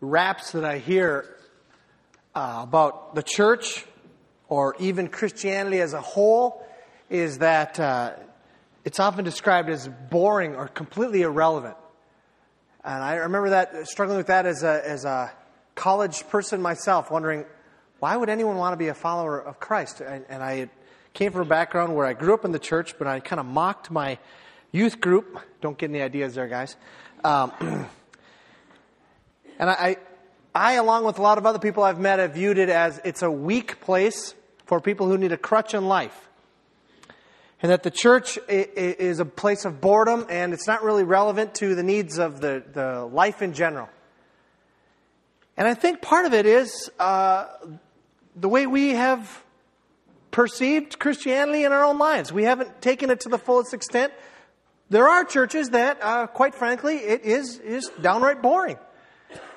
Raps that I hear about the church or even Christianity as a whole is that it's often described as boring or completely irrelevant. And I remember that struggling with that as a college person myself, wondering why would anyone want to be a follower of Christ? And I came from a background where I grew up in the church, but I kind of mocked my youth group. Don't get any ideas there, guys. And I, along with a lot of other people I've met, have viewed it as it's a weak place for people who need a crutch in life. And that the church is a place of boredom, and it's not really relevant to the needs of the life in general. And I think part of it is the way we have perceived Christianity in our own lives. We haven't taken it to the fullest extent. There are churches that, quite frankly, it is downright boring.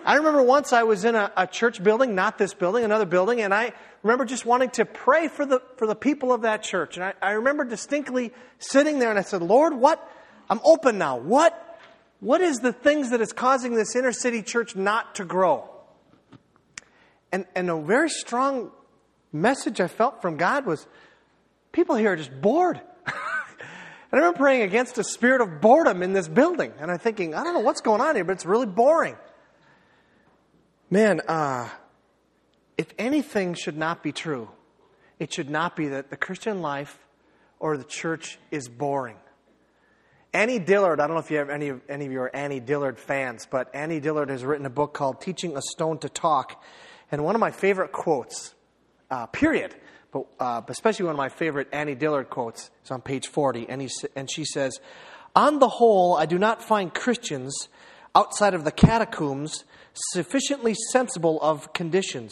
I remember once I was in a church building, not this building, another building, and I remember just wanting to pray for the people of that church. And I remember distinctly sitting there and I said, Lord, I'm open now. What is the things that is causing this inner city church not to grow? And a very strong message I felt from God was, people here are just bored. And I remember praying against a spirit of boredom in this building. And I'm thinking, I don't know what's going on here, but it's really boring. Man, if anything should not be true, it should not be that the Christian life or the church is boring. Annie Dillard, I don't know if you have any of you are Annie Dillard fans, but Annie Dillard has written a book called Teaching a Stone to Talk. And one of my favorite quotes, period, but especially one of my favorite Annie Dillard quotes is on page 40. And she says, "On the whole, I do not find Christians outside of the catacombs sufficiently sensible of conditions.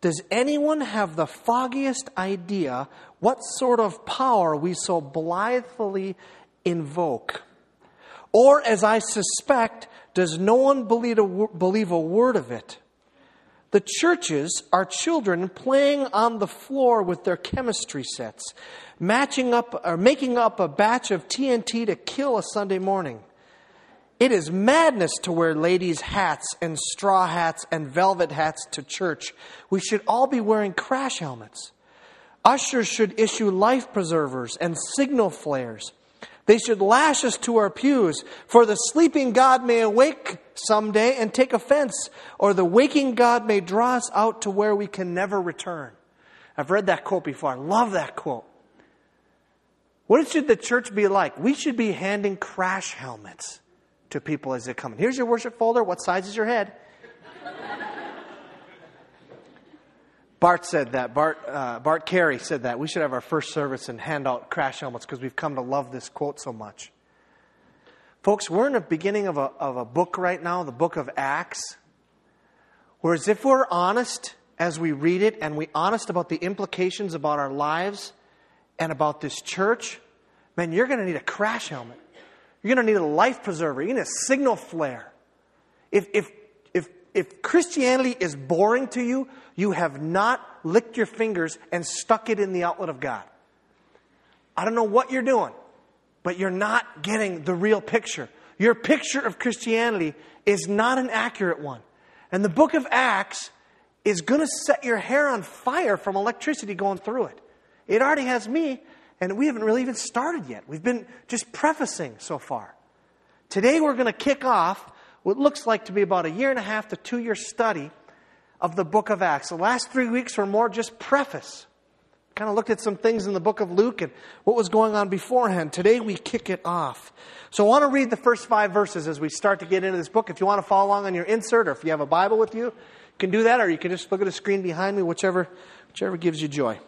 Does anyone have the foggiest idea what sort of power we so blithely invoke? Or, as I suspect, does no one believe a word of it? The churches are children playing on the floor with their chemistry sets, matching up or making up a batch of TNT to kill a Sunday morning. It is madness to wear ladies' hats and straw hats and velvet hats to church. We should all be wearing crash helmets. Ushers should issue life preservers and signal flares. They should lash us to our pews, for the sleeping God may awake someday and take offense, or the waking God may draw us out to where we can never return." I've read that quote before. I love that quote. What should the church be like? We should be handing crash helmets to people as they come in. Here's your worship folder. What size is your head? Bart said that. Bart Carey said that. We should have our first service and hand out crash helmets because we've come to love this quote so much. Folks, we're in the beginning of a book right now, the book of Acts, whereas if we're honest as we read it and we're honest about the implications about our lives and about this church, man, you're going to need a crash helmet. You're going to need a life preserver. You're going to need a signal flare. If Christianity is boring to you, you have not licked your fingers and stuck it in the outlet of God. I don't know what you're doing, but you're not getting the real picture. Your picture of Christianity is not an accurate one. And the book of Acts is going to set your hair on fire from electricity going through it. It already has me. And we haven't really even started yet. We've been just prefacing so far. Today we're going to kick off what looks like to be about a year and a half to 2 year study of the book of Acts. The last 3 weeks were more just preface. Kind of looked at some things in the book of Luke and what was going on beforehand. Today we kick it off. So I want to read the first 5 verses as we start to get into this book. If you want to follow along on your insert or if you have a Bible with you, you can do that or you can just look at a screen behind me, whichever gives you joy.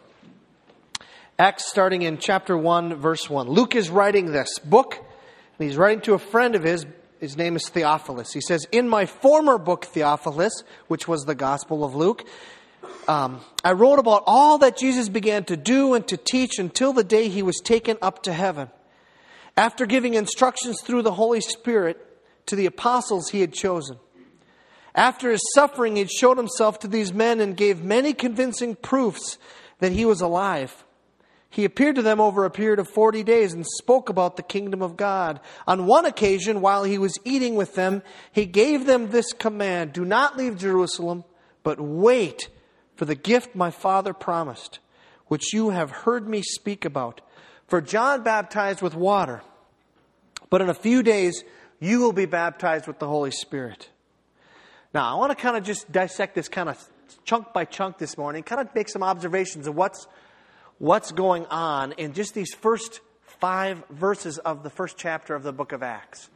Acts starting in chapter 1, verse 1. Luke is writing this book, and he's writing to a friend of his. His name is Theophilus. He says, "In my former book, Theophilus," which was the Gospel of Luke, "I wrote about all that Jesus began to do and to teach until the day he was taken up to heaven. After giving instructions through the Holy Spirit to the apostles he had chosen. After his suffering, he showed himself to these men and gave many convincing proofs that he was alive. He appeared to them over a period of 40 days and spoke about the kingdom of God. On one occasion, while he was eating with them, he gave them this command, "Do not leave Jerusalem, but wait for the gift my Father promised, which you have heard me speak about. For John baptized with water, but in a few days you will be baptized with the Holy Spirit." Now, I want to kind of just dissect this kind of chunk by chunk this morning, kind of make some observations of what's going on in just these first 5 verses of the first chapter of the book of Acts.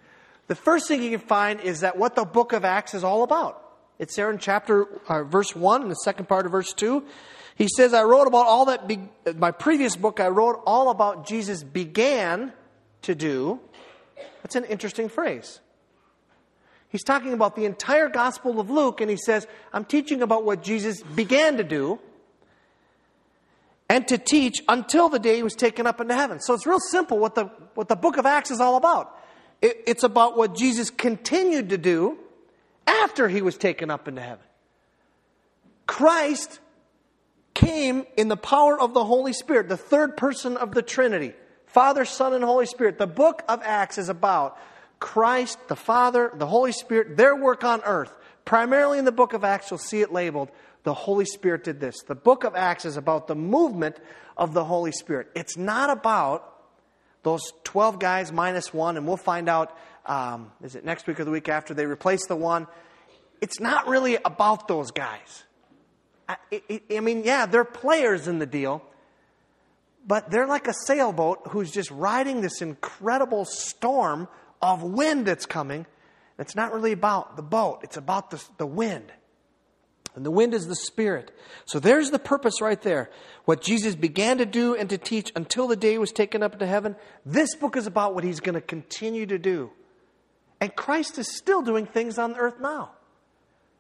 The first thing you can find is that what the book of Acts is all about. It's there in verse 1 and the second part of verse 2. He says, I wrote about all that, my previous book, I wrote all about Jesus began to do. That's an interesting phrase. He's talking about the entire Gospel of Luke, and he says, I'm teaching about what Jesus began to do, and to teach until the day he was taken up into heaven. So it's real simple what the book of Acts is all about. It's about what Jesus continued to do after he was taken up into heaven. Christ came in the power of the Holy Spirit, the third person of the Trinity, Father, Son, and Holy Spirit. The book of Acts is about Christ, the Father, the Holy Spirit, their work on earth. Primarily in the book of Acts, you'll see it labeled, the Holy Spirit did this. The book of Acts is about the movement of the Holy Spirit. It's not about those 12 guys minus one, and we'll find out, is it next week or the week after, they replace the one. It's not really about those guys. I mean, they're players in the deal, but they're like a sailboat who's just riding this incredible storm of wind that's coming. It's not really about the boat. It's about the wind. And the wind is the Spirit. So there's the purpose right there. What Jesus began to do and to teach until the day he was taken up into heaven. This book is about what he's going to continue to do. And Christ is still doing things on earth now.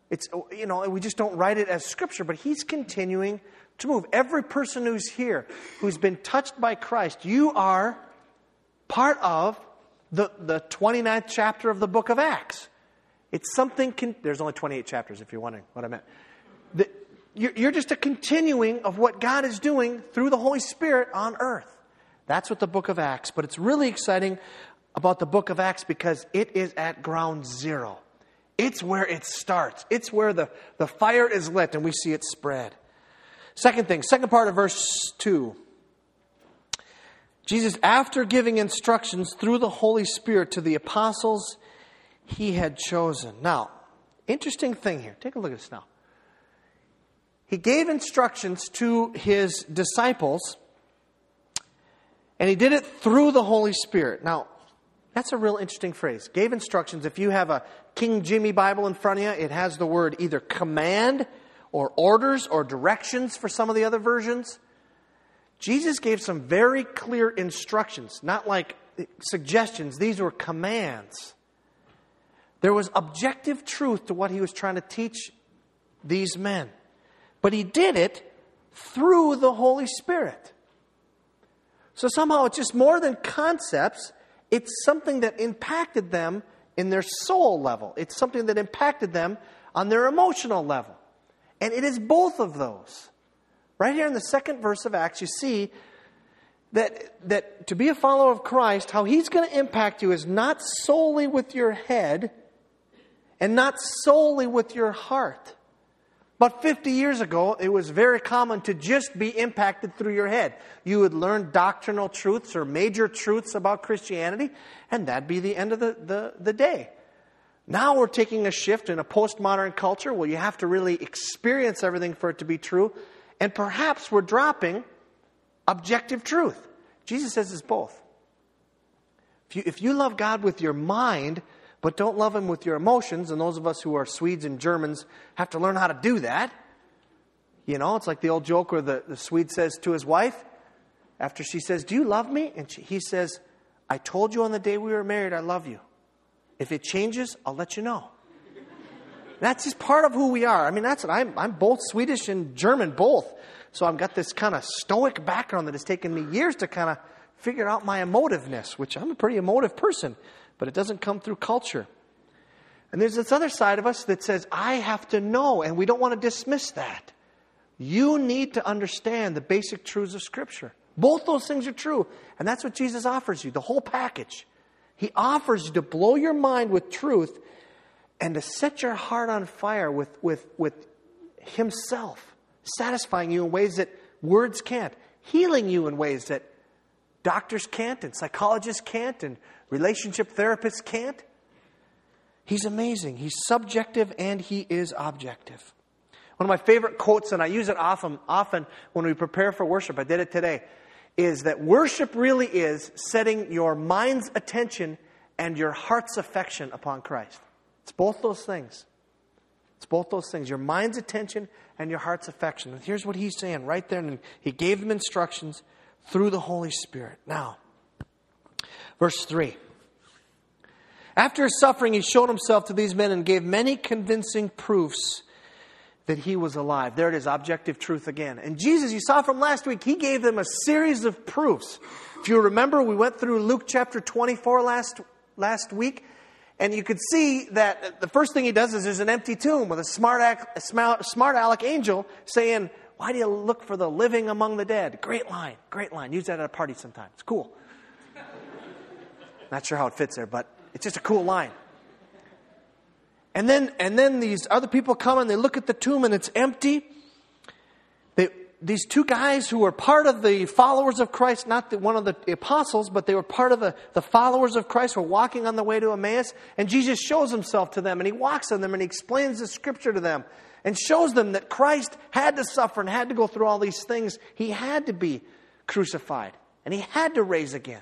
It's, you know, we just don't write it as scripture, but he's continuing to move. Every person who's here, who's been touched by Christ, you are part of the 29th chapter of the book of Acts. It's something, there's only 28 chapters if you're wondering what I meant. You're just a continuing of what God is doing through the Holy Spirit on earth. That's what the book of Acts, but it's really exciting about the book of Acts because it is at ground zero. It's where it starts. It's where the fire is lit and we see it spread. Second thing, second part of verse 2. Jesus, after giving instructions through the Holy Spirit to the apostles he had chosen. Now, interesting thing here. Take a look at this now. He gave instructions to his disciples, and he did it through the Holy Spirit. Now, that's a real interesting phrase. Gave instructions. If you have a King Jimmy Bible in front of you, it has the word either command or orders or directions for some of the other versions. Jesus gave some very clear instructions, not like suggestions. These were commands. There was objective truth to what he was trying to teach these men. But he did it through the Holy Spirit. So somehow it's just more than concepts. It's something that impacted them in their soul level. It's something that impacted them on their emotional level. And it is both of those. Right here in the second verse of Acts, you see that to be a follower of Christ, how he's going to impact you is not solely with your head, and not solely with your heart. But 50 years ago, it was very common to just be impacted through your head. You would learn doctrinal truths or major truths about Christianity, and that'd be the end of the day. Now we're taking a shift in a postmodern culture where you have to really experience everything for it to be true, and perhaps we're dropping objective truth. Jesus says it's both. If you love God with your mind, but don't love him with your emotions, and those of us who are Swedes and Germans have to learn how to do that. You know, it's like the old joke where the Swede says to his wife, after she says, "Do you love me?" And he says, "I told you on the day we were married, I love you. If it changes, I'll let you know." That's just part of who we are. I mean, that's what I'm both Swedish and German, both. So I've got this kind of stoic background that has taken me years to kind of figure out my emotiveness, which I'm a pretty emotive person. But it doesn't come through culture. And there's this other side of us that says, I have to know, and we don't want to dismiss that. You need to understand the basic truths of Scripture. Both those things are true. And that's what Jesus offers you, the whole package. He offers you to blow your mind with truth and to set your heart on fire with himself, satisfying you in ways that words can't, healing you in ways that doctors can't and psychologists can't and relationship therapists can't. He's amazing. He's subjective and he is objective. One of my favorite quotes, and I use it often when we prepare for worship, I did it today, is that worship really is setting your mind's attention and your heart's affection upon Christ. It's both those things. It's both those things, your mind's attention and your heart's affection. And here's what he's saying right there. And he gave them instructions through the Holy Spirit. Now, verse 3. After his suffering, he showed himself to these men and gave many convincing proofs that he was alive. There it is, objective truth again. And Jesus, you saw from last week, he gave them a series of proofs. If you remember, we went through Luke chapter 24 last week. And you could see that the first thing he does is there's an empty tomb with a smart aleck angel saying, "Why do you look for the living among the dead?" Great line. Use that at a party sometime. It's cool. Not sure how it fits there, but it's just a cool line. And then these other people come and they look at the tomb and it's empty. These two guys who were part of the followers of Christ, not one of the apostles, but they were part of the followers of Christ, were walking on the way to Emmaus. And Jesus shows himself to them and he walks on them and he explains the scripture to them and shows them that Christ had to suffer and had to go through all these things. He had to be crucified and he had to rise again.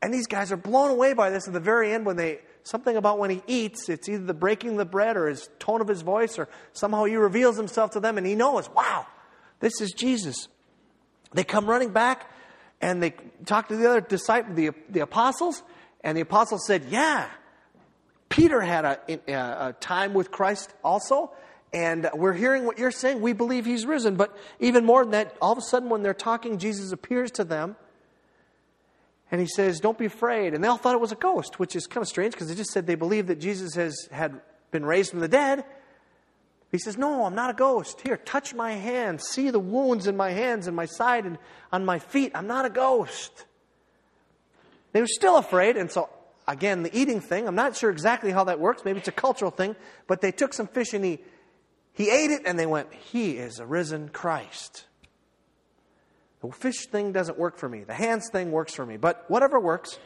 And these guys are blown away by this. At the very end, when he eats, it's either the breaking of the bread or his tone of his voice, or somehow he reveals himself to them and he knows, wow, this is Jesus. They come running back and they talk to the other disciples, the apostles, and the apostles said, yeah, Peter had a time with Christ also, and we're hearing what you're saying. We believe he's risen. But even more than that, all of a sudden when they're talking, Jesus appears to them. And he says, don't be afraid. And they all thought it was a ghost, which is kind of strange because they just said they believe that Jesus had been raised from the dead. He says, no, I'm not a ghost. Here, touch my hand. See the wounds in my hands and my side and on my feet. I'm not a ghost. They were still afraid. And so, again, the eating thing, I'm not sure exactly how that works. Maybe it's a cultural thing. But they took some fish and he ate it and they went, he is a risen Christ. The fish thing doesn't work for me. The hands thing works for me. But whatever works.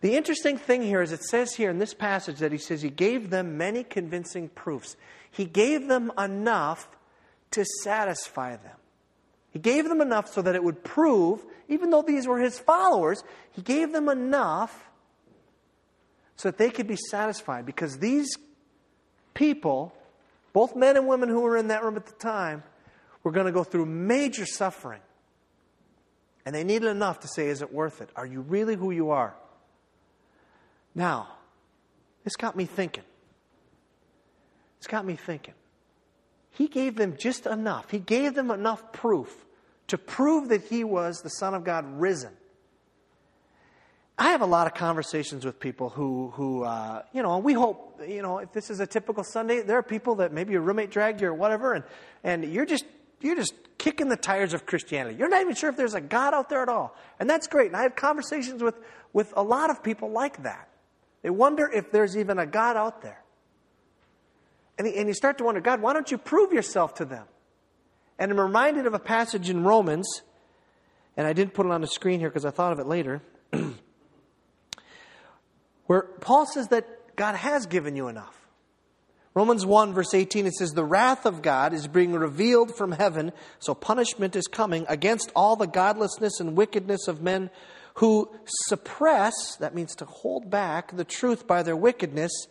The interesting thing here is it says here in this passage that he says he gave them many convincing proofs. He gave them enough to satisfy them. He gave them enough so that it would prove, even though these were his followers, he gave them enough so that they could be satisfied. Because these people, both men and women who were in that room at the time, we're going to go through major suffering. And they needed enough to say, is it worth it? Are you really who you are? Now, this got me thinking. He gave them just enough. He gave them enough proof to prove that he was the Son of God risen. I have a lot of conversations with people who we hope, if this is a typical Sunday, there are people that maybe your roommate dragged you or whatever, and you're just kicking the tires of Christianity. You're not even sure if there's a God out there at all. And that's great. And I have conversations with a lot of people like that. They wonder if there's even a God out there. And you start to wonder, God, why don't you prove yourself to them? And I'm reminded of a passage in Romans, and I didn't put it on the screen here because I thought of it later, where Paul says that God has given you enough. Romans 1, verse 18, it says, the wrath of God is being revealed from heaven, so punishment is coming against all the godlessness and wickedness of men who suppress, that means to hold back, the truth by their wickedness,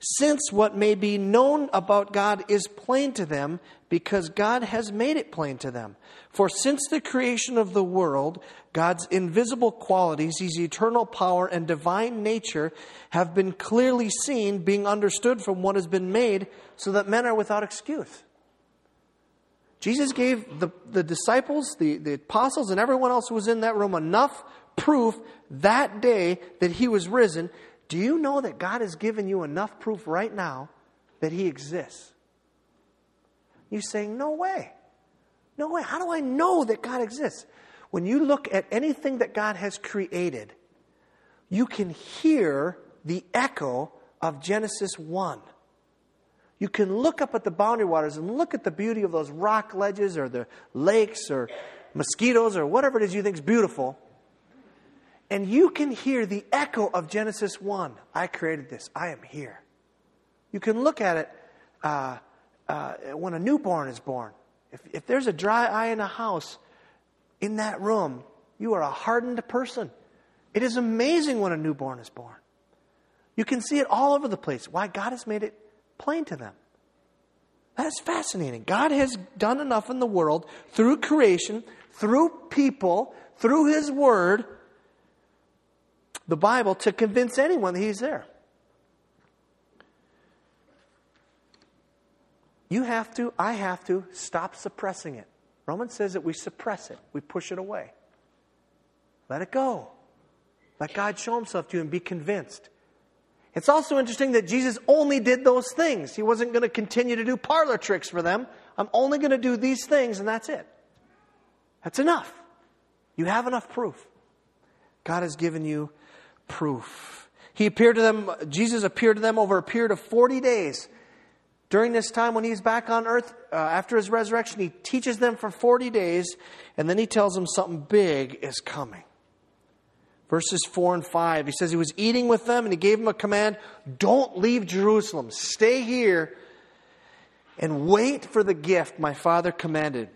since what may be known about God is plain to them, because God has made it plain to them. For since the creation of the world, God's invisible qualities, his eternal power and divine nature have been clearly seen, being understood from what has been made, so that men are without excuse. Jesus gave the disciples, the apostles, and everyone else who was in that room enough proof that day that he was risen. Do you know that God has given you enough proof right now that he exists? You're saying, no way. How do I know that God exists? When you look at anything that God has created, you can hear the echo of Genesis 1. You can look up at the boundary waters and look at the beauty of those rock ledges or the lakes or mosquitoes or whatever it is you think is beautiful. And you can hear the echo of Genesis 1. I created this. I am here. You can look at it when a newborn is born. If there's a dry eye in a house, in that room, you are a hardened person. It is amazing when a newborn is born. You can see it all over the place. Why? God has made it plain to them. That is fascinating. God has done enough in the world through creation, through people, through His Word, the Bible, to convince anyone that He's there. You have to, I have to, stop suppressing it. Romans says that we suppress it. We push it away. Let it go. Let God show Himself to you and be convinced. It's also interesting that Jesus only did those things. He wasn't going to continue to do parlor tricks for them. I'm only going to do these things, and that's it. That's enough. You have enough proof. God has given you proof. He appeared to them, Jesus appeared to them over a period of 40 days. During this time when He's back on earth, after His resurrection, He teaches them for 40 days, and then He tells them something big is coming. Verses 4 and 5, He says He was eating with them, and He gave them a command, don't leave Jerusalem, stay here, and wait for the gift my Father commanded.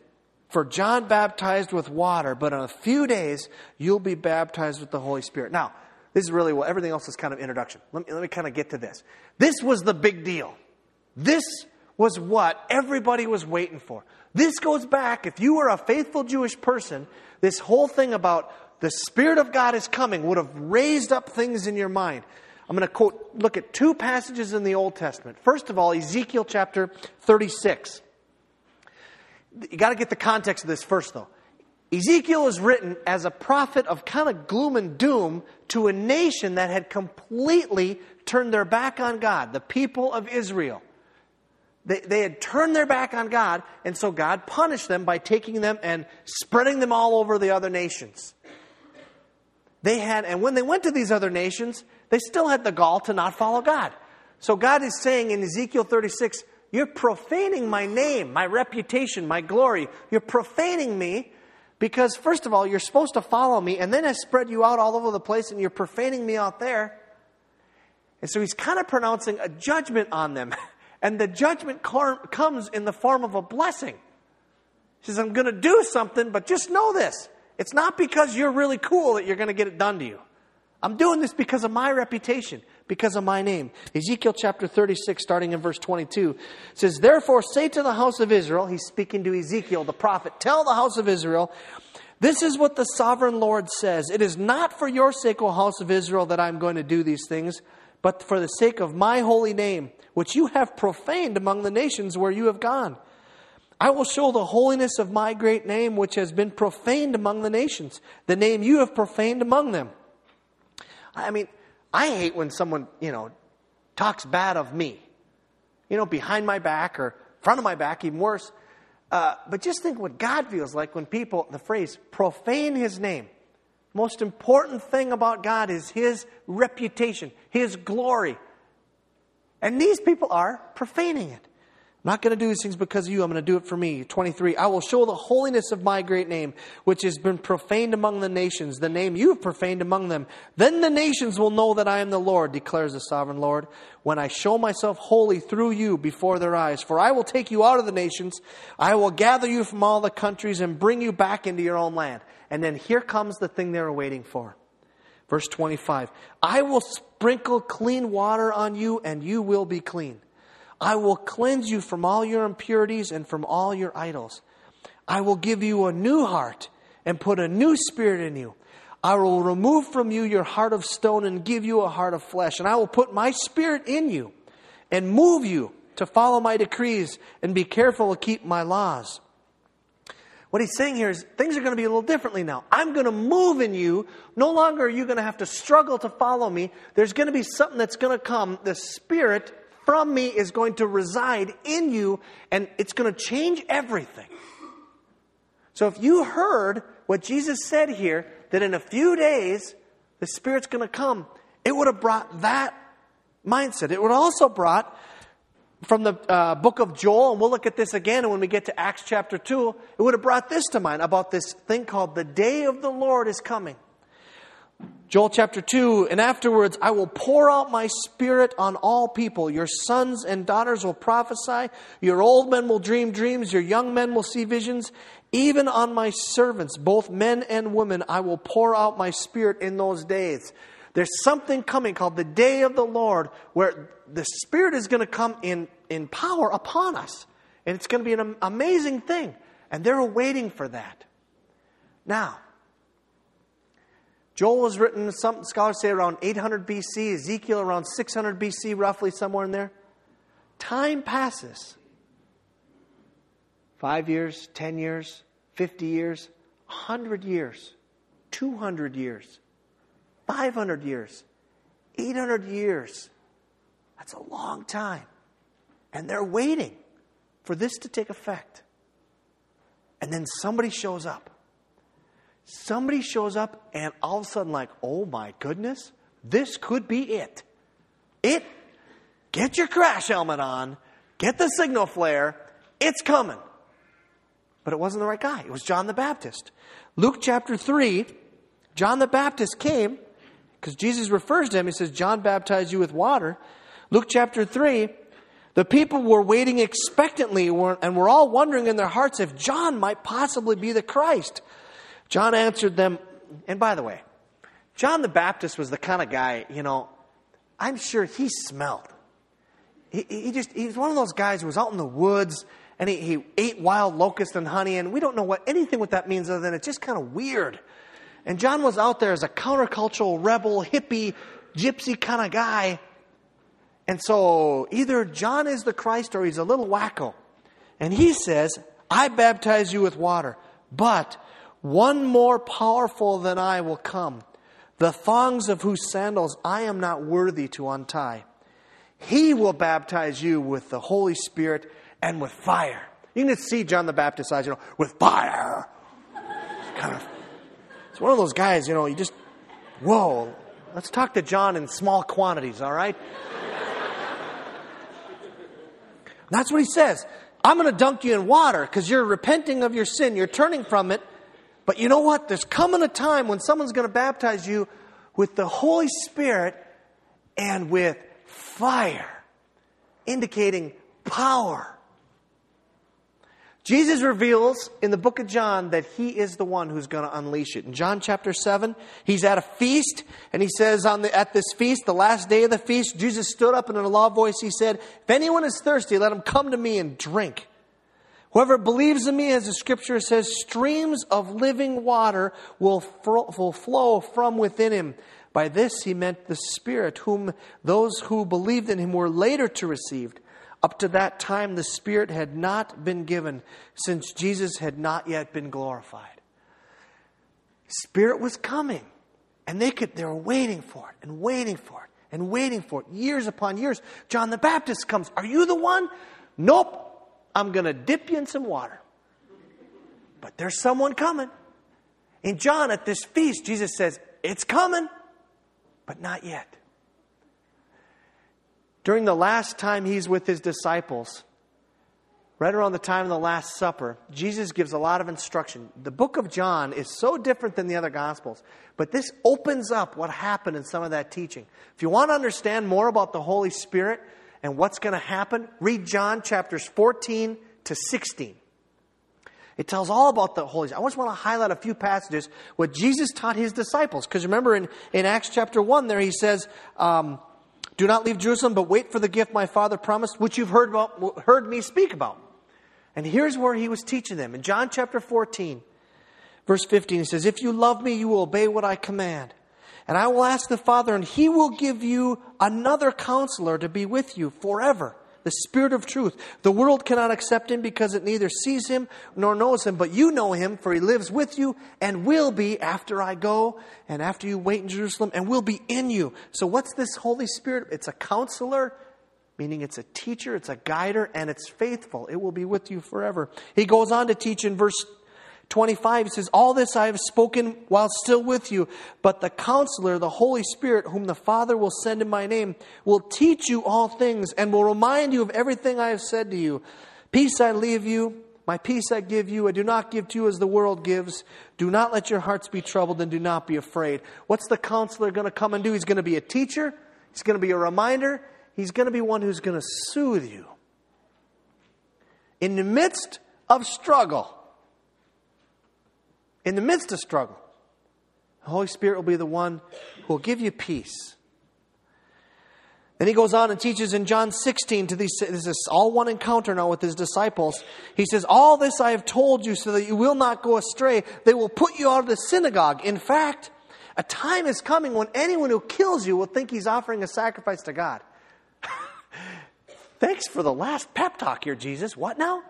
For John baptized with water, but in a few days, you'll be baptized with the Holy Spirit. Now, this is really what everything else is kind of introduction. Let me kind of get to this. This was the big deal. This was what everybody was waiting for. This goes back, if you were a faithful Jewish person, this whole thing about the Spirit of God is coming would have raised up things in your mind. I'm going to look at two passages in the Old Testament. First of all, Ezekiel chapter 36. You got to get the context of this first, though. Ezekiel is written as a prophet of kind of gloom and doom to a nation that had completely turned their back on God, the people of Israel. They had turned their back on God, and so God punished them by taking them and spreading them all over the other nations. And when they went to these other nations, they still had the gall to not follow God. So God is saying in Ezekiel 36, you're profaning my name, my reputation, my glory. You're profaning me because, first of all, you're supposed to follow me, and then I spread you out all over the place, and you're profaning me out there. And so He's kind of pronouncing a judgment on them. And the judgment comes in the form of a blessing. He says, I'm going to do something, but just know this. It's not because you're really cool that you're going to get it done to you. I'm doing this because of my reputation, because of my name. Ezekiel chapter 36, starting in verse 22, says, Therefore say to the house of Israel, he's speaking to Ezekiel, the prophet, tell the house of Israel, this is what the sovereign Lord says. It is not for your sake, O house of Israel, that I'm going to do these things, but for the sake of my holy name, which you have profaned among the nations where you have gone. I will show the holiness of my great name, which has been profaned among the nations, the name you have profaned among them. I mean, I hate when someone, talks bad of me, behind my back or front of my back, even worse. But just think what God feels like when people, the phrase, profane His name. Most important thing about God is His reputation, His glory. And these people are profaning it. I'm not going to do these things because of you. I'm going to do it for me. 23, I will show the holiness of my great name, which has been profaned among the nations, the name you have profaned among them. Then the nations will know that I am the Lord, declares the sovereign Lord, when I show myself holy through you before their eyes. For I will take you out of the nations. I will gather you from all the countries and bring you back into your own land. And then here comes the thing they were waiting for. Verse 25, I will sprinkle clean water on you, and you will be clean. I will cleanse you from all your impurities and from all your idols. I will give you a new heart and put a new spirit in you. I will remove from you your heart of stone and give you a heart of flesh. And I will put my spirit in you and move you to follow my decrees and be careful to keep my laws. What he's saying here is things are going to be a little differently now. I'm going to move in you. No longer are you going to have to struggle to follow me. There's going to be something that's going to come. The Spirit from me is going to reside in you, and it's going to change everything. So if you heard what Jesus said here, that in a few days, the Spirit's going to come, it would have brought that mindset. It would also brought from the book of Joel, and we'll look at this again when we get to Acts chapter 2, it would have brought this to mind about this thing called the day of the Lord is coming. Joel chapter 2, and afterwards, I will pour out my Spirit on all people. Your sons and daughters will prophesy. Your old men will dream dreams. Your young men will see visions. Even on my servants, both men and women, I will pour out my Spirit in those days. There's something coming called the day of the Lord where the Spirit is going to come in power upon us. And it's going to be an amazing thing. And they're waiting for that. Now, Joel was written, some scholars say, around 800 BC, Ezekiel around 600 BC, roughly somewhere in there. Time passes. 5 years, 10 years, 50 years, 100 years, 200 years, 500 years, 800 years. That's a long time. And they're waiting for this to take effect. And then somebody shows up. Somebody shows up and all of a sudden like, oh my goodness, this could be it. Get your crash helmet on, get the signal flare, it's coming. But it wasn't the right guy. It was John the Baptist. Luke chapter 3, John the Baptist came, because Jesus refers to him, he says, John baptized you with water. Luke chapter 3, the people were waiting expectantly and were all wondering in their hearts if John might possibly be the Christ. John answered them, and by the way, John the Baptist was the kind of guy, you know, I'm sure he smelled. He was one of those guys who was out in the woods, and he ate wild locusts and honey, and we don't know what that means other than it's just kind of weird. And John was out there as a countercultural, rebel, hippie, gypsy kind of guy. And so either John is the Christ or he's a little wacko. And he says, I baptize you with water, but one more powerful than I will come, the thongs of whose sandals I am not worthy to untie. He will baptize you with the Holy Spirit and with fire. You can just see John the Baptist eyes, you know, with fire. It's one of those guys, you know, you just, whoa, let's talk to John in small quantities, all right? That's what he says. I'm going to dunk you in water because you're repenting of your sin. You're turning from it. But you know what? There's coming a time when someone's going to baptize you with the Holy Spirit and with fire, indicating power. Jesus reveals in the book of John that he is the one who's going to unleash it. In John chapter 7, he's at a feast, and he says at this feast, the last day of the feast, Jesus stood up and in a loud voice he said, if anyone is thirsty, let him come to me and drink. Whoever believes in me, as the scripture says, streams of living water will flow from within him. By this he meant the Spirit, whom those who believed in him were later to receive. Up to that time, the Spirit had not been given, since Jesus had not yet been glorified. Spirit was coming, and they were waiting for it, and waiting for it, and waiting for it, years upon years. John the Baptist comes. Are you the one? Nope. I'm going to dip you in some water. But there's someone coming. In John, at this feast, Jesus says, it's coming, but not yet. During the last time he's with his disciples, right around the time of the Last Supper, Jesus gives a lot of instruction. The book of John is so different than the other Gospels, but this opens up what happened in some of that teaching. If you want to understand more about the Holy Spirit, and what's going to happen? Read John chapters 14 to 16. It tells all about the Holy Spirit. I just want to highlight a few passages, what Jesus taught his disciples. Because remember in Acts chapter 1 there he says, do not leave Jerusalem, but wait for the gift my Father promised, which you've heard me speak about. And here's where he was teaching them. In John chapter 14, verse 15, he says, if you love me, you will obey what I command. And I will ask the Father, and he will give you another counselor to be with you forever, the Spirit of truth. The world cannot accept him because it neither sees him nor knows him, but you know him, for he lives with you and will be after I go and after you wait in Jerusalem and will be in you. So what's this Holy Spirit? It's a counselor, meaning it's a teacher, it's a guider, and it's faithful. It will be with you forever. He goes on to teach in verse 25, he says, all this I have spoken while still with you, but the Counselor, the Holy Spirit, whom the Father will send in my name, will teach you all things and will remind you of everything I have said to you. Peace I leave you, my peace I give you. I do not give to you as the world gives. Do not let your hearts be troubled and do not be afraid. What's the Counselor going to come and do? He's going to be a teacher. He's going to be a reminder. He's going to be one who's going to soothe you. In the midst of struggle, the Holy Spirit will be the one who will give you peace. Then he goes on and teaches in John 16 to these. This is all one encounter now with his disciples. He says, all this I have told you so that you will not go astray. They will put you out of the synagogue. In fact, a time is coming when anyone who kills you will think he's offering a sacrifice to God. Thanks for the last pep talk here, Jesus. What now?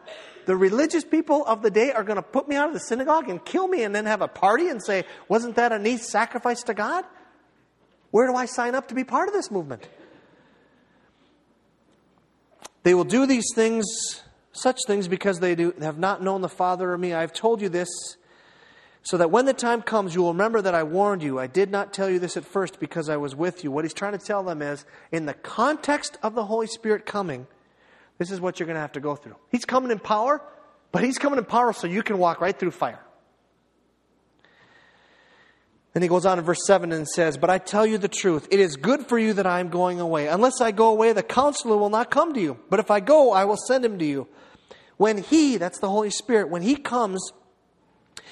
The religious people of the day are going to put me out of the synagogue and kill me and then have a party and say, wasn't that a nice sacrifice to God? Where do I sign up to be part of this movement? They will do these things, such things, because they have not known the Father or me. I have told you this so that when the time comes, you will remember that I warned you. I did not tell you this at first because I was with you. What he's trying to tell them is, in the context of the Holy Spirit coming, this is what you're going to have to go through. He's coming in power, but he's coming in power so you can walk right through fire. Then he goes on in verse 7 and says, but I tell you the truth, it is good for you that I am going away. Unless I go away, the Counselor will not come to you. But if I go, I will send him to you. When he, that's the Holy Spirit, when he comes,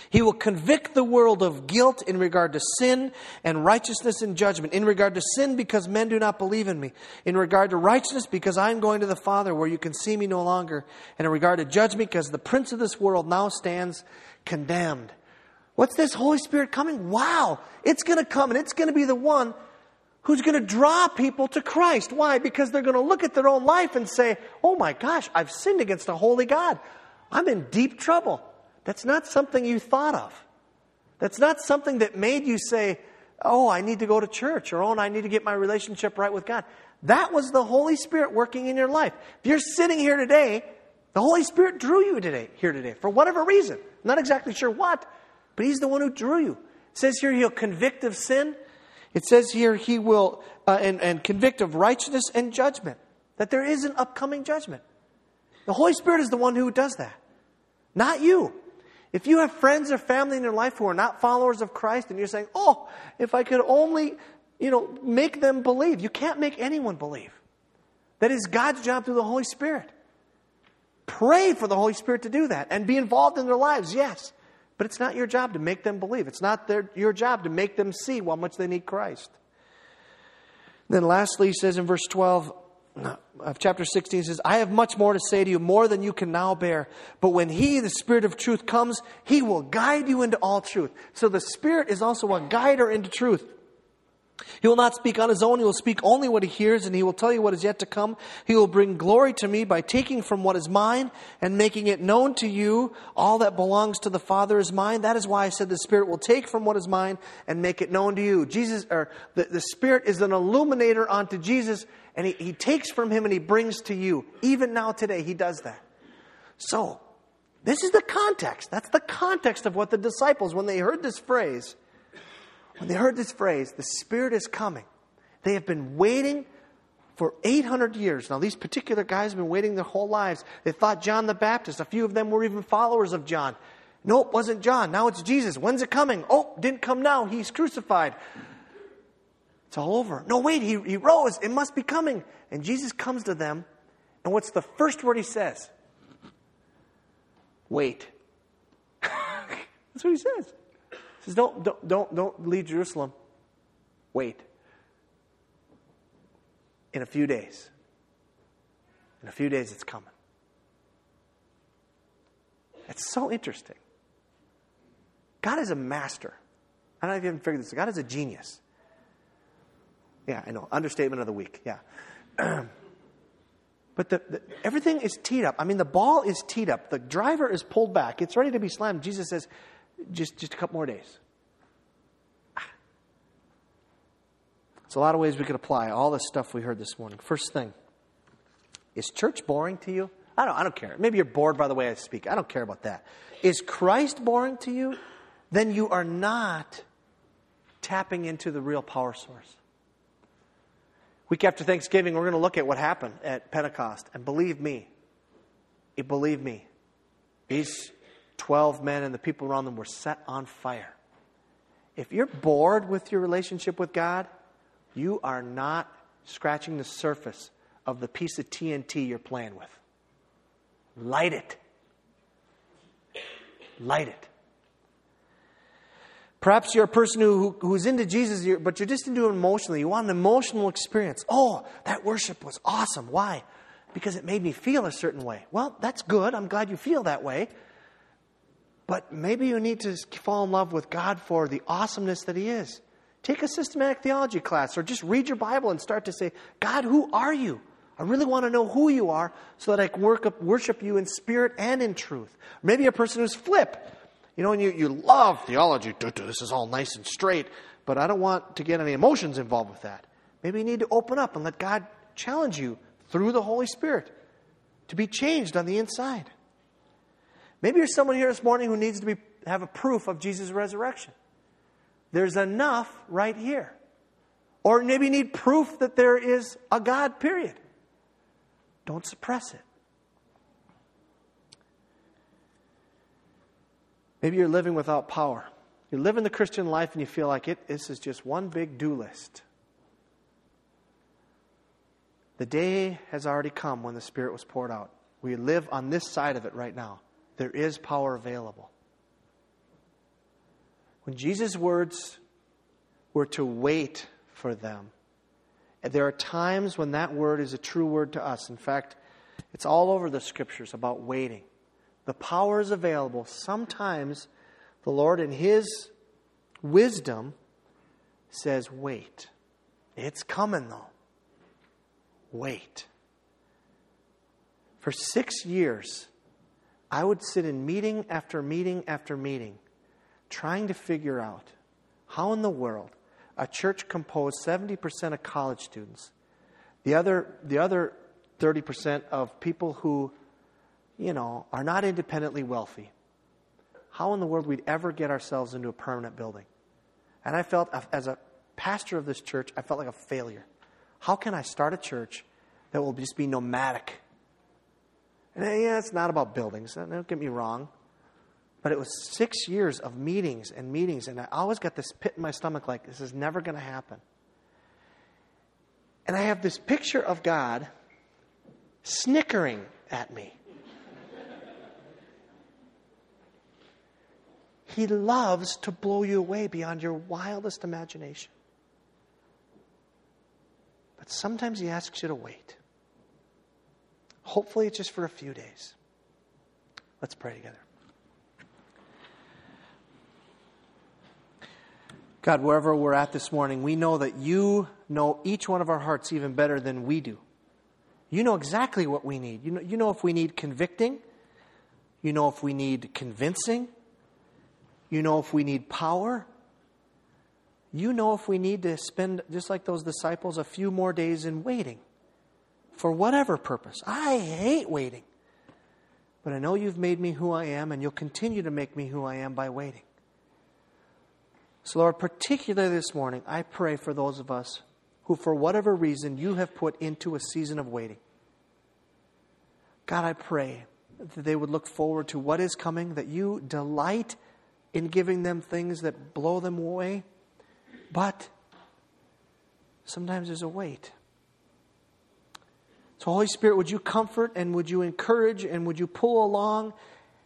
he will convict the world of guilt in regard to sin and righteousness and judgment. In regard to sin, because men do not believe in me. In regard to righteousness, because I am going to the Father where you can see me no longer. And in regard to judgment, because the prince of this world now stands condemned. What's this Holy Spirit coming? Wow, it's going to come and it's going to be the one who's going to draw people to Christ. Why? Because they're going to look at their own life and say, oh my gosh, I've sinned against a holy God. I'm in deep trouble. That's not something you thought of. That's not something that made you say, oh, I need to go to church, or oh, I need to get my relationship right with God. That was the Holy Spirit working in your life. If you're sitting here today, the Holy Spirit drew you here today for whatever reason. I'm not exactly sure what, but he's the one who drew you. It says here he'll convict of sin. It says here he will and convict of righteousness and judgment, that there is an upcoming judgment. The Holy Spirit is the one who does that, not you. If you have friends or family in your life who are not followers of Christ and you're saying, oh, if I could only, make them believe. You can't make anyone believe. That is God's job through the Holy Spirit. Pray for the Holy Spirit to do that and be involved in their lives, yes. But it's not your job to make them believe. It's not your job to make them see how much they need Christ. And then lastly, he says in verse 12, of chapter 16, says, I have much more to say to you, more than you can now bear. But when he, the Spirit of truth, comes, he will guide you into all truth. So the Spirit is also a guider into truth. He will not speak on his own. He will speak only what he hears, and he will tell you what is yet to come. He will bring glory to me by taking from what is mine and making it known to you. All that belongs to the Father is mine. That is why I said the Spirit will take from what is mine and make it known to you. The Spirit is an illuminator onto Jesus, and he takes from him and he brings to you. Even now today, he does that. So, this is the context. That's the context of what the disciples, when they heard this phrase, the Spirit is coming. They have been waiting for 800 years. Now, these particular guys have been waiting their whole lives. They thought John the Baptist. A few of them were even followers of John. No, it wasn't John. Now it's Jesus. When's it coming? Oh, didn't come now. He's crucified. It's all over. No, wait, he rose. It must be coming. And Jesus comes to them. And what's the first word he says? Wait. That's what he says. He says, don't leave Jerusalem. Wait. In a few days. In a few days it's coming. It's so interesting. God is a master. I don't know if you haven't figured this out. God is a genius. Yeah, I know. Understatement of the week. Yeah. But everything is teed up. I mean, the ball is teed up. The driver is pulled back. It's ready to be slammed. Jesus says, just a couple more days. There's a lot of ways we could apply all this stuff we heard this morning. First thing, is church boring to you? I don't care. Maybe you're bored by the way I speak. I don't care about that. Is Christ boring to you? Then you are not tapping into the real power source. Week after Thanksgiving, we're going to look at what happened at Pentecost. And believe me, these 12 men and the people around them were set on fire. If you're bored with your relationship with God, you are not scratching the surface of the piece of TNT you're playing with. Light it. Light it. Perhaps you're a person who's into Jesus, but you're just into it emotionally. You want an emotional experience. Oh, that worship was awesome. Why? Because it made me feel a certain way. Well, that's good. I'm glad you feel that way. But maybe you need to fall in love with God for the awesomeness that He is. Take a systematic theology class or just read your Bible and start to say, God, who are you? I really want to know who you are so that I can worship you in spirit and in truth. Maybe a person who's flip. You know, and you love theology. This is all nice and straight, but I don't want to get any emotions involved with that. Maybe you need to open up and let God challenge you through the Holy Spirit to be changed on the inside. Maybe you're someone here this morning who needs to have a proof of Jesus' resurrection. There's enough right here. Or maybe you need proof that there is a God, period. Don't suppress it. Maybe you're living without power. You're living the Christian life and you feel like this is just one big do list. The day has already come when the Spirit was poured out. We live on this side of it right now. There is power available. When Jesus' words were to wait for them, and there are times when that word is a true word to us. In fact, it's all over the Scriptures about waiting. The power is available. Sometimes the Lord in His wisdom says, wait. It's coming though. Wait. For 6 years, I would sit in meeting after meeting after meeting, trying to figure out how in the world a church composed 70% of college students, the other 30% of people who are not independently wealthy. How in the world we'd ever get ourselves into a permanent building. And I felt, as a pastor of this church, I felt like a failure. How can I start a church that will just be nomadic? And it's not about buildings. Don't get me wrong. But it was 6 years of meetings and meetings, and I always got this pit in my stomach like, this is never going to happen. And I have this picture of God snickering at me. He loves to blow you away beyond your wildest imagination. But sometimes He asks you to wait. Hopefully it's just for a few days. Let's pray together. God, wherever we're at this morning, we know that You know each one of our hearts even better than we do. You know exactly what we need. You know if we need convicting. You know if we need convincing. You know if we need power. You know if we need to spend, just like those disciples, a few more days in waiting for whatever purpose. I hate waiting. But I know You've made me who I am, and You'll continue to make me who I am by waiting. So Lord, particularly this morning, I pray for those of us who, for whatever reason, You have put into a season of waiting. God, I pray that they would look forward to what is coming, that You delight in giving them things that blow them away. But sometimes there's a wait. So Holy Spirit, would You comfort and would You encourage and would You pull along?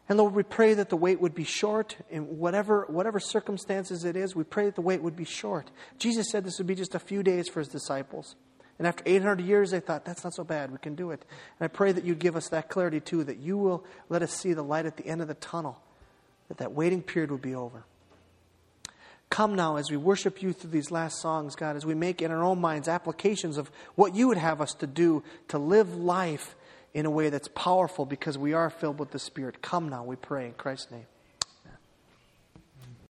And Lord, we pray that the wait would be short in whatever circumstances it is. We pray that the wait would be short. Jesus said this would be just a few days for His disciples. And after 800 years, they thought, that's not so bad. We can do it. And I pray that You give us that clarity too, that You will let us see the light at the end of the tunnel, that waiting period would be over. Come now as we worship You through these last songs, God, as we make in our own minds applications of what You would have us to do to live life in a way that's powerful because we are filled with the Spirit. Come now, we pray in Christ's name.